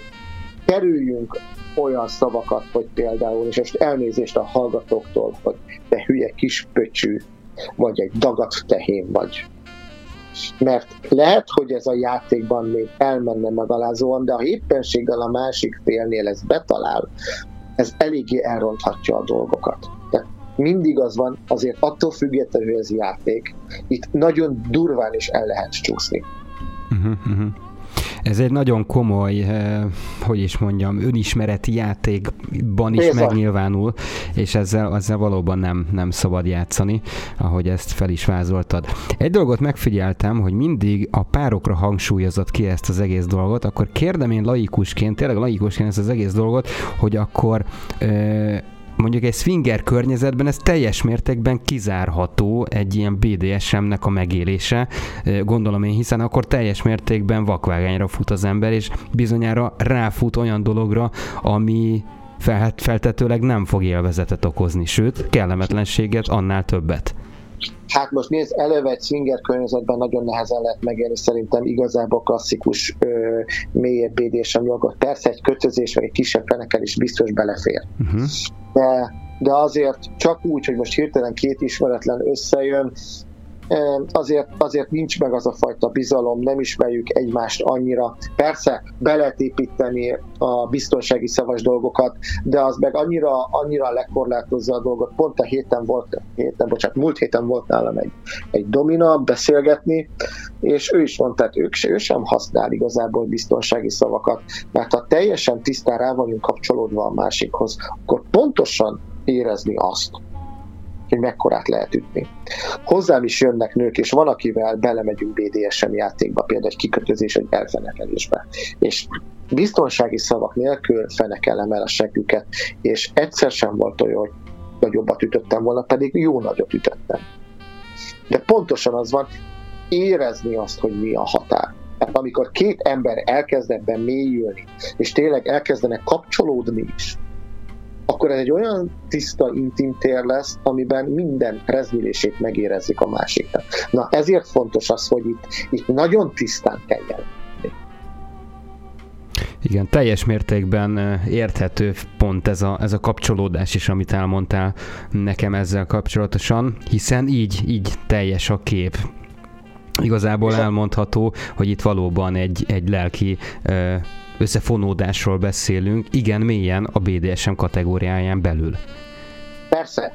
kerüljünk olyan szavakat, hogy például, és most elnézést a hallgatóktól, hogy te hülye kis pöcsű, vagy egy dagadt tehén vagy. Mert lehet, hogy ez a játékban még elmenne megalázóan, de ha éppenséggel a másik félnél ez betalál, ez eléggé elronthatja a dolgokat. Tehát mindig az van, azért attól függetlenül, hogy ez játék, itt nagyon durván is el lehet csúszni. Ez egy nagyon komoly, önismereti játékban is megnyilvánul, és ezzel valóban nem szabad játszani, ahogy ezt fel is vázoltad. Egy dolgot megfigyeltem, hogy mindig a párokra hangsúlyozott ki ezt az egész dolgot, akkor kérdem én tényleg laikusként ezt az egész dolgot, hogy akkor mondjuk egy swinger környezetben ez teljes mértékben kizárható egy ilyen BDSM-nek a megélése, gondolom én, hiszen akkor teljes mértékben vakvágányra fut az ember, és bizonyára ráfut olyan dologra, ami feltetőleg nem fog élvezetet okozni, sőt, kellemetlenséget, annál többet. Hát most nézd, eleve egy swinger környezetben nagyon nehezen lehet megélni, szerintem igazából klasszikus mélyebb BDSM jogot. Persze egy kötözés vagy egy kisebb fenekelés biztos belefér. De azért csak úgy, hogy most hirtelen két ismeretlen összejön, azért nincs meg az a fajta bizalom, nem ismerjük egymást annyira. Persze, be lehet építeni a biztonsági szavas dolgokat, de az meg annyira lekorlátozza a dolgot. Pont a múlt héten volt nálam egy domina beszélgetni, és ő is mondta, hogy ő sem használ igazából biztonsági szavakat, mert ha teljesen tisztán rá vagyunk kapcsolódva a másikhoz, akkor pontosan érezni azt, hogy mekkorát lehet ütni. Hozzám is jönnek nők, és van, akivel belemegyünk BDSM játékba, például egy kikötözés, egy elfenekelésbe. És biztonsági szavak nélkül fenekelem el a següket, és egyszer sem volt olyan, hogy nagyobbat ütöttem volna, pedig jó nagyot ütöttem. De pontosan az van, érezni azt, hogy mi a határ. Tehát amikor két ember elkezd ebben mélyülni, és tényleg elkezdenek kapcsolódni is, akkor ez egy olyan tiszta, intim tér lesz, amiben minden rezgülését megérezzük a másiknak. Na ezért fontos az, hogy itt nagyon tisztán kell jelenni. Igen, teljes mértékben érthető pont ez a kapcsolódás is, amit elmondtál nekem ezzel kapcsolatosan, hiszen így teljes a kép. Igazából elmondható, hogy itt valóban egy lelki összefonódásról beszélünk, igen mélyen a BDSM kategóriáján belül. Persze,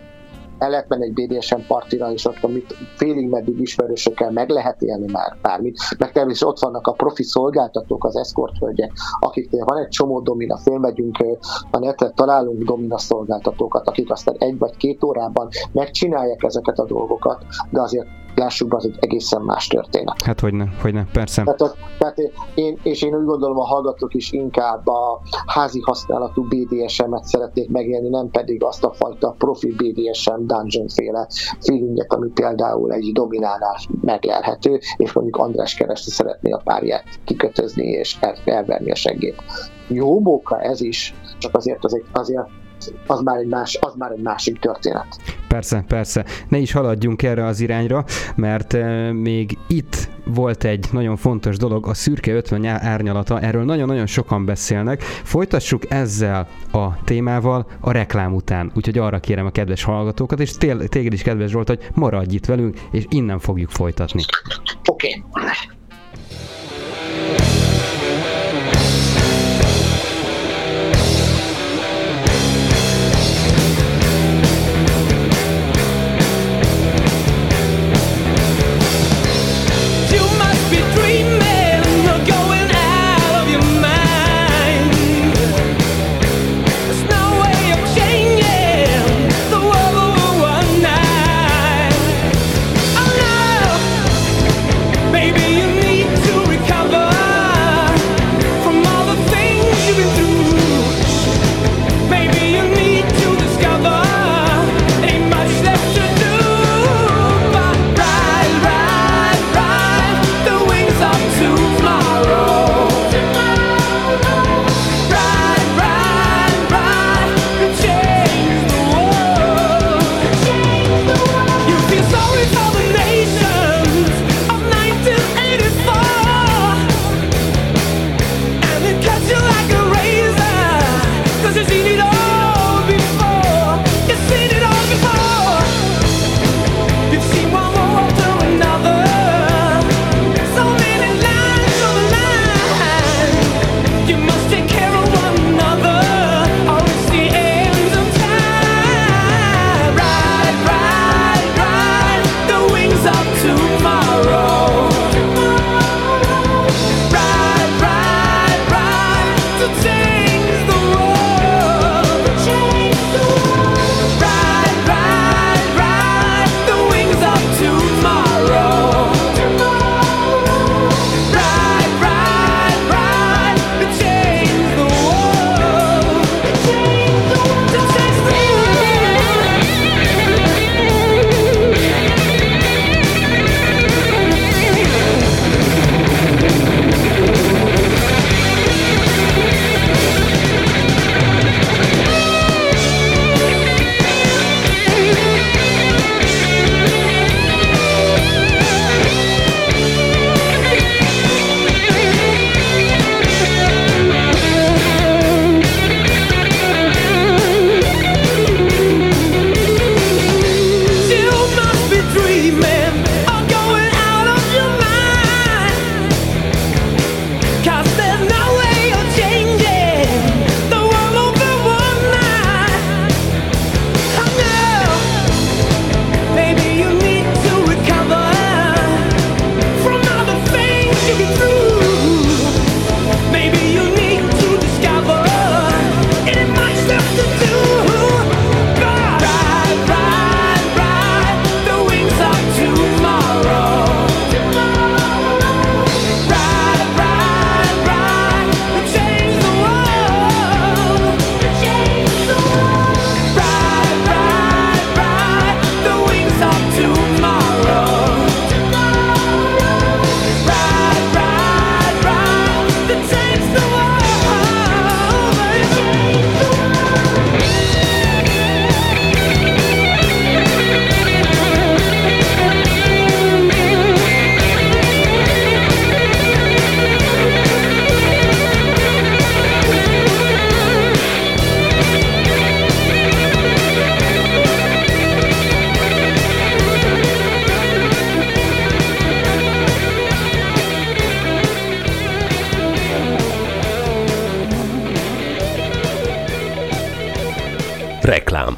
elletben egy BDSM partira is ott van, amit félig meddig ismerősökkel meg lehet élni már bármit, meg természetesen ott vannak a profi szolgáltatók, az eszkorthölgyek, akiknél van egy csomó domina, fölmegyünk a netre, találunk domina szolgáltatókat, akik aztán 1 vagy 2 órában megcsinálják ezeket a dolgokat, de azért lássuk be, az egy egészen más történet. Hát hogyne, persze. Tehát én úgy gondolom, a hallgatók is inkább a házi használatú BDSM-et szeretnék megélni, nem pedig azt a fajta profi BDSM dungeon-féle feelinget, ami például egy dominálás megjelhető, és mondjuk András Kereszti szeretné a párját kikötözni és elverni a seggét. Jó móka ez is, csak azért az már egy másik történet. Persze. Ne is haladjunk erre az irányra, mert még itt volt egy nagyon fontos dolog, a szürke 50 árnyalata, erről nagyon-nagyon sokan beszélnek. Folytassuk ezzel a témával a reklám után. Úgyhogy arra kérem a kedves hallgatókat, és téged is, kedves Zsolt, hogy maradj itt velünk, és innen fogjuk folytatni. Oké. Baby, you Ádám.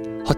Ha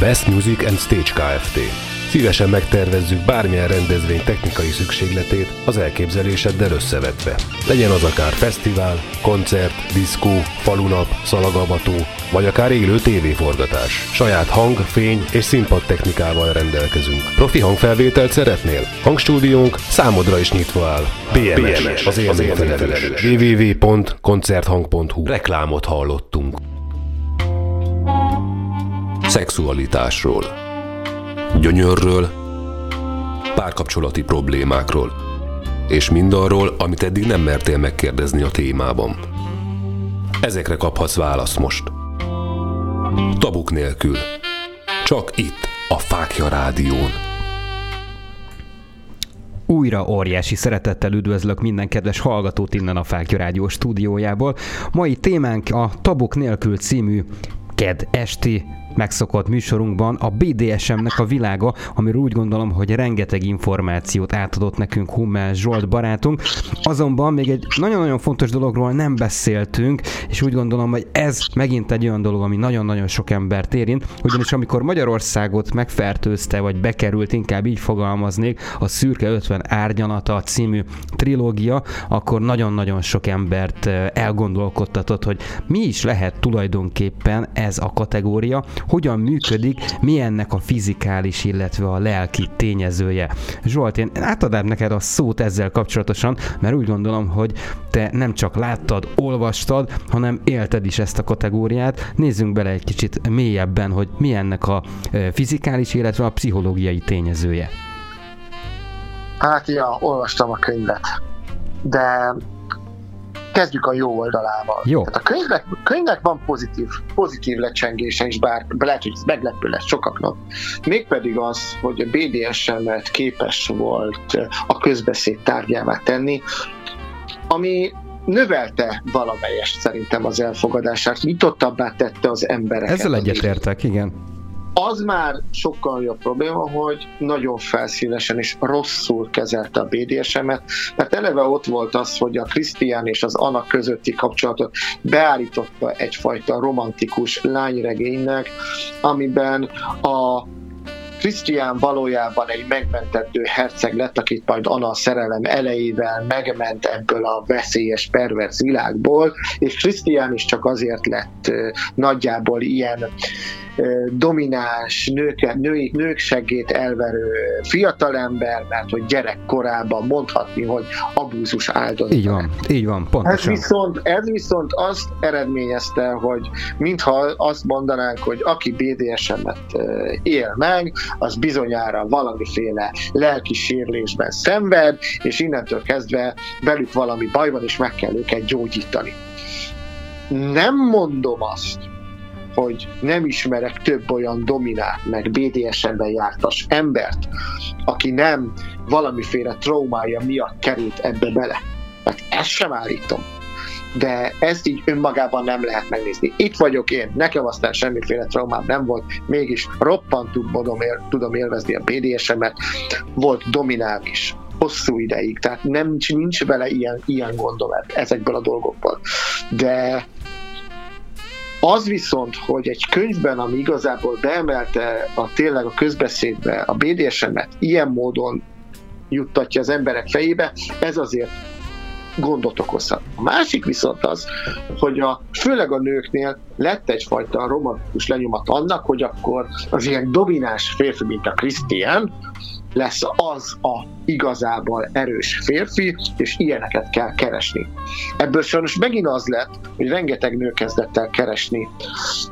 Best Music and Stage Kft. Szívesen megtervezzük bármilyen rendezvény technikai szükségletét az elképzeléseddel összevetve. Legyen az akár fesztivál, koncert, diszkó, falunap, szalagavató, vagy akár élő tévéforgatás. Saját hang, fény és színpadtechnikával rendelkezünk. Profi hangfelvételt szeretnél? Hangstúdiónk számodra is nyitva áll. BMS az élményfelelős. www.koncerthang.hu. Reklámot hallottunk. Szexualitásról, gyönyörről, párkapcsolati problémákról, és mindarról, amit eddig nem mertél megkérdezni a témában. Ezekre kaphatsz választ most. Tabuk nélkül. Csak itt, a Fáklya Rádión. Újra óriási szeretettel üdvözlök minden kedves hallgatót innen a Fáklya Rádió stúdiójából. Mai témánk a Tabuk nélkül című kedd esti megszokott műsorunkban a BDSM-nek a világa, amiről úgy gondolom, hogy rengeteg információt átadott nekünk Hummel Zsolt barátunk. Azonban még egy nagyon-nagyon fontos dologról nem beszéltünk, és úgy gondolom, hogy ez megint egy olyan dolog, ami nagyon-nagyon sok embert érint, ugyanis amikor Magyarországot megfertőzte, vagy bekerült, inkább így fogalmaznék, a Szürke 50 árnyalata című trilógia, akkor nagyon-nagyon sok embert elgondolkodtatott, hogy mi is lehet tulajdonképpen ez a kategória, hogyan működik, mi ennek a fizikális, illetve a lelki tényezője. Zsolt, én átadám neked a szót ezzel kapcsolatosan, mert úgy gondolom, hogy te nem csak láttad, olvastad, hanem élted is ezt a kategóriát. Nézzünk bele egy kicsit mélyebben, hogy mi ennek a fizikális, illetve a pszichológiai tényezője. Hát ja, olvastam a könyvet, de kezdjük a jó oldalával. Jó. Tehát a könyvnek van pozitív lecsengése is, bár lehet, hogy ez meglepő lesz sokaknak. Mégpedig az, hogy a BDSM-et képes volt a közbeszéd tárgyává tenni, ami növelte valamelyest szerintem az elfogadását, nyitottabbá tette az embereket. Ezzel egyetértek, igen. Az már sokkal jobb probléma, hogy nagyon felszínesen és rosszul kezelte a BDSM-et, mert eleve ott volt az, hogy a Krisztián és az Anna közötti kapcsolatot beállította egyfajta romantikus lányregénynek, amiben a Krisztián valójában egy megmentendő herceg lett, akit majd Anna a szerelem elejével megment ebből a veszélyes, pervers világból, és Krisztián is csak azért lett nagyjából ilyen domináns, nők seggét elverő fiatalember, mert hogy gyerekkorában mondhatni, hogy abúzus áldozat. Így van, pontosan. Ez viszont azt eredményezte, hogy mintha azt mondanánk, hogy aki BDSM-et él meg, az bizonyára valamiféle lelki sérülésben szenved, és innentől kezdve velük valami baj van, és meg kell őket gyógyítani. Nem mondom azt, hogy nem ismerek több olyan dominált, meg BDSM-ben jártas embert, aki nem valamiféle traumája miatt került ebbe bele. Hát ezt sem állítom. De ezt így önmagában nem lehet megnézni. Itt vagyok én, nekem aztán semmiféle traumám nem volt, mégis roppantú módon tudom élvezni a BDSM-et. Volt dominám is, hosszú ideig, tehát nincs vele ilyen gondom ezekből a dolgokból. De az viszont, hogy egy könyvben, ami igazából beemelte tényleg a közbeszédbe a BDSM-et, ilyen módon juttatja az emberek fejébe, ez azért gondot okozhat. A másik viszont az, hogy főleg a nőknél lett egyfajta romantikus lenyomat annak, hogy akkor az ilyen domináns férfi, mint a Krisztián, lesz az a igazából erős férfi, és ilyeneket kell keresni. Ebből sajnos megint az lett, hogy rengeteg nő kezdett el keresni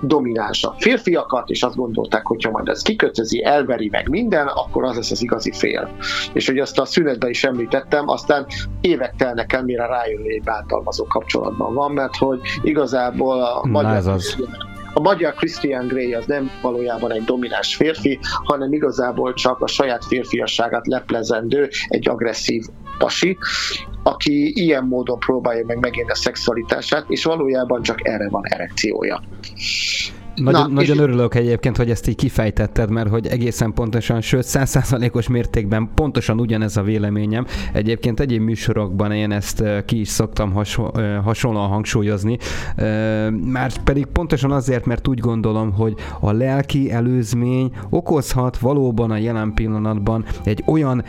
dominánsabb férfiakat, és azt gondolták, hogy ha majd ez kikötözi, elveri meg minden, akkor az lesz az igazi fél. És hogy azt a szünetben is említettem, aztán évek telnek el, mire rájön, hogy egy bántalmazó kapcsolatban van, mert hogy igazából a magyar Christian Grey az nem valójában egy domináns férfi, hanem igazából csak a saját férfiasságát leplezendő egy agresszív pasi, aki ilyen módon próbálja meg megélni a szexualitását, és valójában csak erre van erekciója. Nagyon örülök egyébként, hogy ezt így kifejtetted, mert hogy egészen pontosan, sőt 100%-os mértékben pontosan ugyanez a véleményem. Egyébként egyéb műsorokban én ezt ki is szoktam hasonlóan hangsúlyozni, már pedig pontosan azért, mert úgy gondolom, hogy a lelki előzmény okozhat valóban a jelen pillanatban egy olyan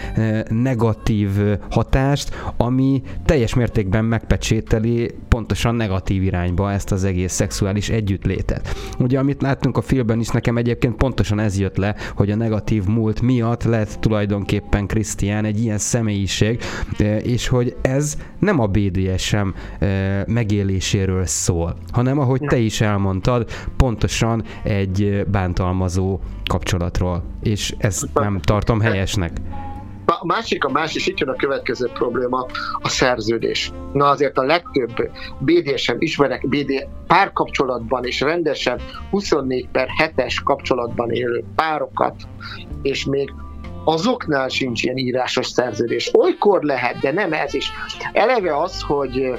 negatív hatást, ami teljes mértékben megpecsételi pontosan negatív irányba ezt az egész szexuális együttlétet. Ugye, amit láttunk a filmben is, nekem egyébként pontosan ez jött le, hogy a negatív múlt miatt lett tulajdonképpen Krisztián egy ilyen személyiség, és hogy ez nem a BDSM megéléséről szól, hanem ahogy te is elmondtad, pontosan egy bántalmazó kapcsolatról, és ezt nem tartom helyesnek. A másik, és itt jön a következő probléma, a szerződés. Na azért a legtöbb BDSM ismerek, párkapcsolatban és rendesen 24/7-es kapcsolatban élő párokat, és még azoknál sincs ilyen írásos szerződés. Olykor lehet, de nem ez is. Eleve az, hogy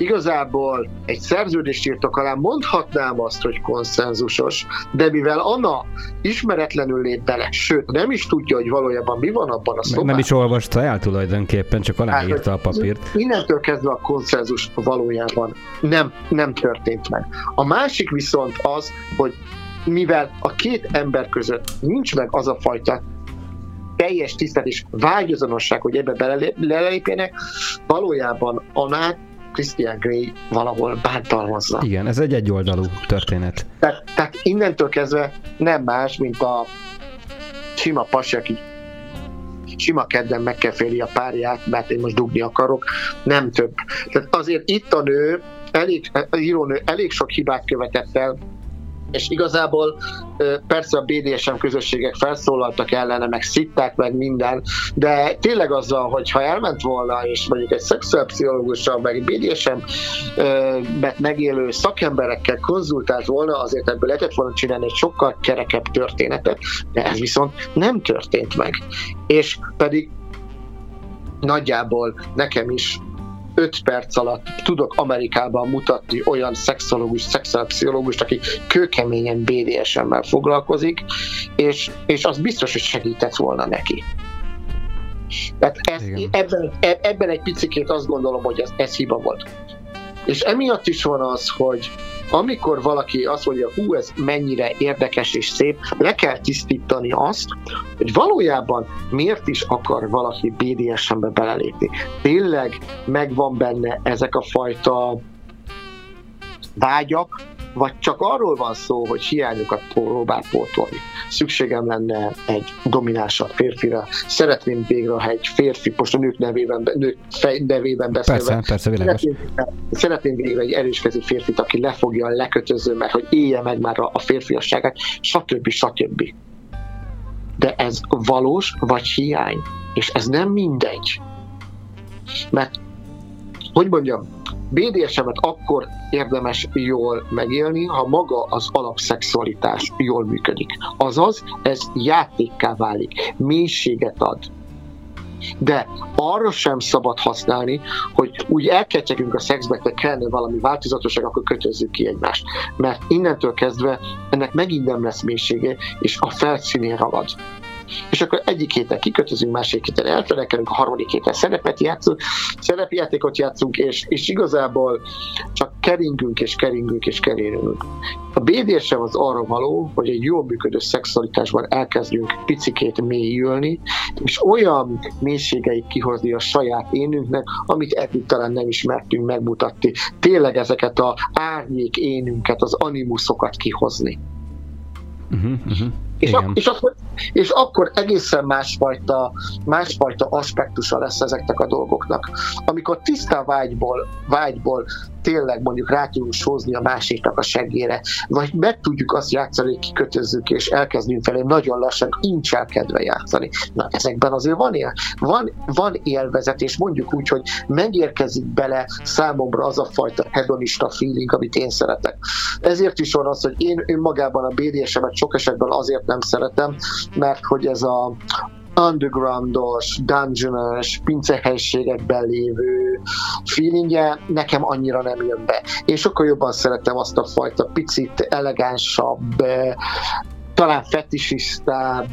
igazából egy szerződést írtak alá, mondhatnám azt, hogy konszenzusos, de mivel Anna ismeretlenül lép bele, sőt, nem is tudja, hogy valójában mi van abban a szobában. Nem is olvasta el tulajdonképpen, csak aláírta a papírt. Innentől kezdve a konszenzus valójában nem történt meg. A másik viszont az, hogy mivel a két ember között nincs meg az a fajta teljes tisztelet és vágyazonosság, hogy ebbe belelépjenek, valójában Annát Christian Grey valahol bántalmazza. Igen, ez egy egyoldalú történet. Tehát innentől kezdve nem más, mint a sima pasi, aki sima kedden megkeféli a párját, mert én most dugni akarok, nem több. Tehát azért itt a nő, az írónő elég sok hibát követett el, és igazából persze a BDSM közösségek felszólaltak ellene, meg szitták, meg minden, de tényleg azzal, hogy ha elment volna, és mondjuk egy szexuálpszichológussal, meg BDSM-et megélő szakemberekkel konzultált volna, azért ebből lehetett volna csinálni egy sokkal kerekebb történetet, de ez viszont nem történt meg. És pedig nagyjából nekem is 5 perc alatt tudok Amerikában mutatni olyan szexuálpszichológust, aki kőkeményen BDSM-mel foglalkozik, és az biztos, hogy segített volna neki. Tehát ebben egy picikét azt gondolom, hogy ez hiba volt. És emiatt is van az, hogy amikor valaki azt mondja, hú, ez mennyire érdekes és szép, le kell tisztítani azt, hogy valójában miért is akar valaki BDSM-be belelépni. Tényleg megvan benne ezek a fajta vágyak, vagy csak arról van szó, hogy hiányokat próbál pótolni. Szükségem lenne egy dominánsabb férfira, szeretném végre, ha egy férfi, most a nők nevében beszélve. Persze, világos. Szeretném végre egy erőskező férfit, aki lefogja, lekötöző, mert hogy élje meg már a férfiasságát, stb. De ez valós, vagy hiány? És ez nem mindegy. Mert, hogy mondjam, BDSM-et akkor érdemes jól megélni, ha maga az alapszexualitás jól működik. Azaz, ez játékká válik, mélységet ad. De arra sem szabad használni, hogy úgy elketyegünk a szexbe, de kellene valami változatosság, akkor kötözzük ki egymást. Mert innentől kezdve ennek megint nem lesz mélysége, és a felszínén ragad. És akkor egyik héten kikötözünk, másik héten elfelelkelünk, a harmadik héten szerepjátékot játszunk, és igazából csak keringünk. A BDSM az arra való, hogy egy jól működő szexualitásban elkezdjünk picikét mélyülni, és olyan mélységeit kihozni a saját énünknek, amit eddig talán nem ismertünk megmutatni. Tényleg ezeket az árnyék énünket, az animuszokat kihozni. És akkor egészen másfajta aspektusa lesz ezeknek a dolgoknak. Amikor tiszta vágyból tényleg mondjuk rá tudunk sózni a másiknak a seggére, vagy meg tudjuk azt játszani, hogy kikötözzük, és elkezdünk felé nagyon lassan incselkedve játszani. Na, ezekben azért van élvezet, és mondjuk úgy, hogy megérkezik bele számomra az a fajta hedonista feeling, amit én szeretek. Ezért is van az, hogy én önmagában a BDSM-et sok esetben azért nem szeretem, mert hogy ez a undergroundos, dungeonos, pincehelységekben lévő feelingje nekem annyira nem jön be. Én sokkal jobban szeretem azt a fajta picit elegánsabb, talán fetisistább,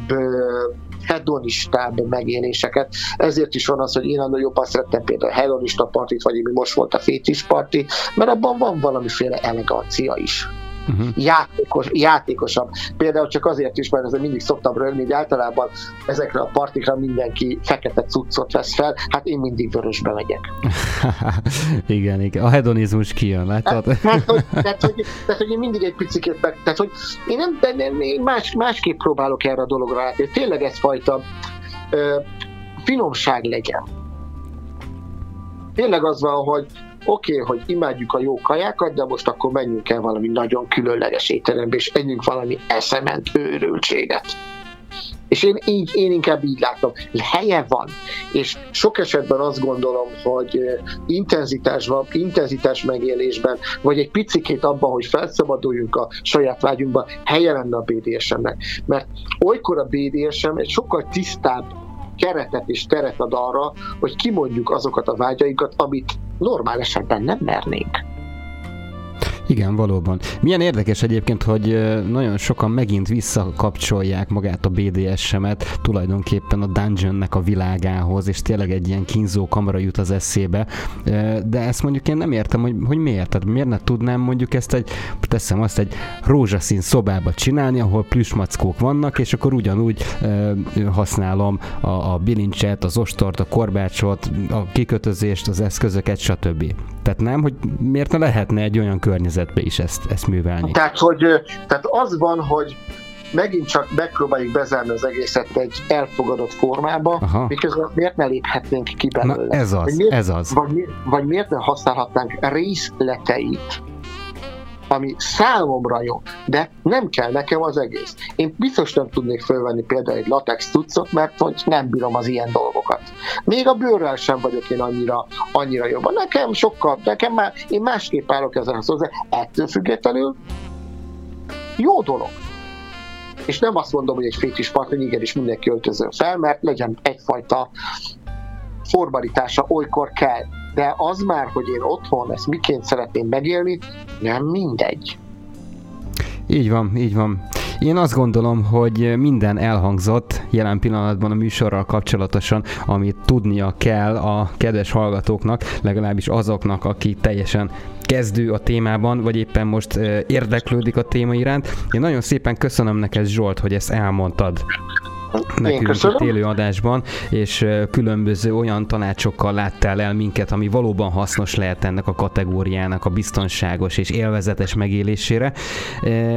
hedonistább megéléseket. Ezért is van az, hogy én annál jobban szerettem például a hedonista partit, vagy mi most volt a fétis parti, mert abban van valamiféle elegancia is. Uh-huh. Játékosabb. Például csak azért is, mert ezzel mindig szoktam rögni, hogy általában ezekre a partikra mindenki fekete cuccot vesz fel, hát én mindig vörösbe megyek. igen, a hedonizmus kijön, látod? Tehát, hogy én mindig egy picit, tehát, hogy én másképp próbálok erre a dologra látni, hogy tényleg egyfajta finomság legyen. Tényleg az van, hogy oké, hogy imádjuk a jó kajákat, de most akkor menjünk el valami nagyon különleges étterembe, és együnk valami eszement őrültséget. És én inkább így látom, helye van, és sok esetben azt gondolom, hogy intenzitás megélésben, vagy egy picikét abban, hogy felszabaduljunk a saját vágyunkban, helye lenne a BDSM-nek. Mert olykor a BDSM egy sokkal tisztább keretet és teret ad arra, hogy kimondjuk azokat a vágyainkat, amit normál esetben nem mernénk. Igen, valóban. Milyen érdekes egyébként, hogy nagyon sokan megint visszakapcsolják magát a BDSM-et tulajdonképpen a dungeonnek a világához, és tényleg egy ilyen kínzó kamera jut az eszébe, de ezt mondjuk én nem értem, hogy miért? Tehát miért ne tudnám mondjuk ezt egy rózsaszín szobába csinálni, ahol plüssmackók vannak, és akkor ugyanúgy használom a bilincset, az ostort, a korbácsot, a kikötözést, az eszközöket, stb. Tehát nem, hogy miért ne lehetne egy olyan környezet is ezt művelni. Tehát az van, hogy megint csak megpróbáljuk bezárni az egészet egy elfogadott formába, miközben miért ne léphetnénk ki belőle? Na ez az. Vagy miért ne használhatnánk részleteit, ami számomra jó, de nem kell nekem az egész. Én biztos nem tudnék fölvenni például egy latex cuccot, mert hogy nem bírom az ilyen dolgokat. Még a bőrrel sem vagyok én annyira jobban. Nekem én másképp állok ezzel hozzá. Ettől függetlenül jó dolog. És nem azt mondom, hogy egy fétis partner, igenis mindenki öltözön fel, mert legyen egyfajta formalitása, olykor kell. De az már, hogy én otthon ezt miként szeretném megélni, nem mindegy. Így van. Én azt gondolom, hogy minden elhangzott jelen pillanatban a műsorral kapcsolatosan, amit tudnia kell a kedves hallgatóknak, legalábbis azoknak, aki teljesen kezdő a témában, vagy éppen most érdeklődik a téma iránt. Én nagyon szépen köszönöm neked, Zsolt, hogy ezt elmondtad nekünk itt élő adásban, és különböző olyan tanácsokkal láttál el minket, ami valóban hasznos lehet ennek a kategóriának a biztonságos és élvezetes megélésére.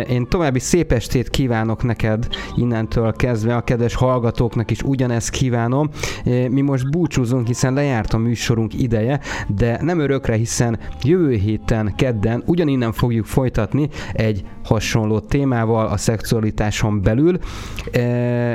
Én további szép estét kívánok neked innentől kezdve, a kedves hallgatóknak is ugyanezt kívánom. Mi most búcsúzunk, hiszen lejárt a műsorunk ideje, de nem örökre, hiszen jövő héten, kedden ugyaninnen fogjuk folytatni egy hasonló témával a szexualitáson belül,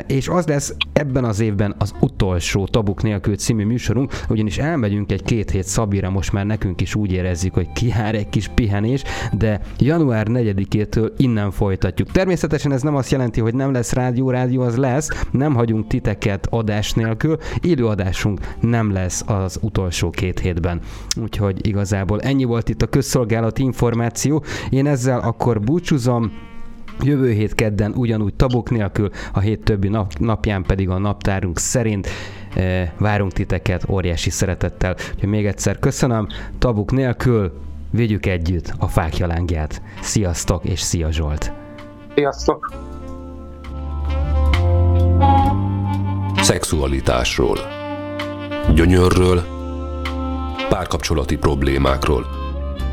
és az lesz ebben az évben az utolsó Tabuk nélkül című műsorunk, ugyanis elmegyünk egy 2 hét Szabira, most már nekünk is úgy érezzük, hogy kijár egy kis pihenés, de január 4-től innen folytatjuk. Természetesen ez nem azt jelenti, hogy nem lesz rádió az lesz, nem hagyunk titeket adás nélkül, élőadásunk nem lesz az utolsó 2 hétben. Úgyhogy igazából ennyi volt itt a közszolgálati információ, én ezzel akkor búcsúzom. Jövő hét kedden ugyanúgy Tabuk nélkül, a hét többi napján pedig a naptárunk szerint várunk titeket óriási szeretettel. Úgyhogy még egyszer köszönöm, Tabuk nélkül vigyük együtt a fákja lángját. Sziasztok és szia Zsolt! Sziasztok! Szexualitásról, gyönyörről, párkapcsolati problémákról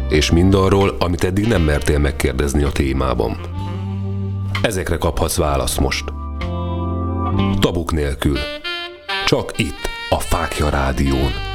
és mindarról, amit eddig nem mertél megkérdezni a témában. Ezekre kaphatsz választ most. Tabuk nélkül. Csak itt, a Fákja Rádión.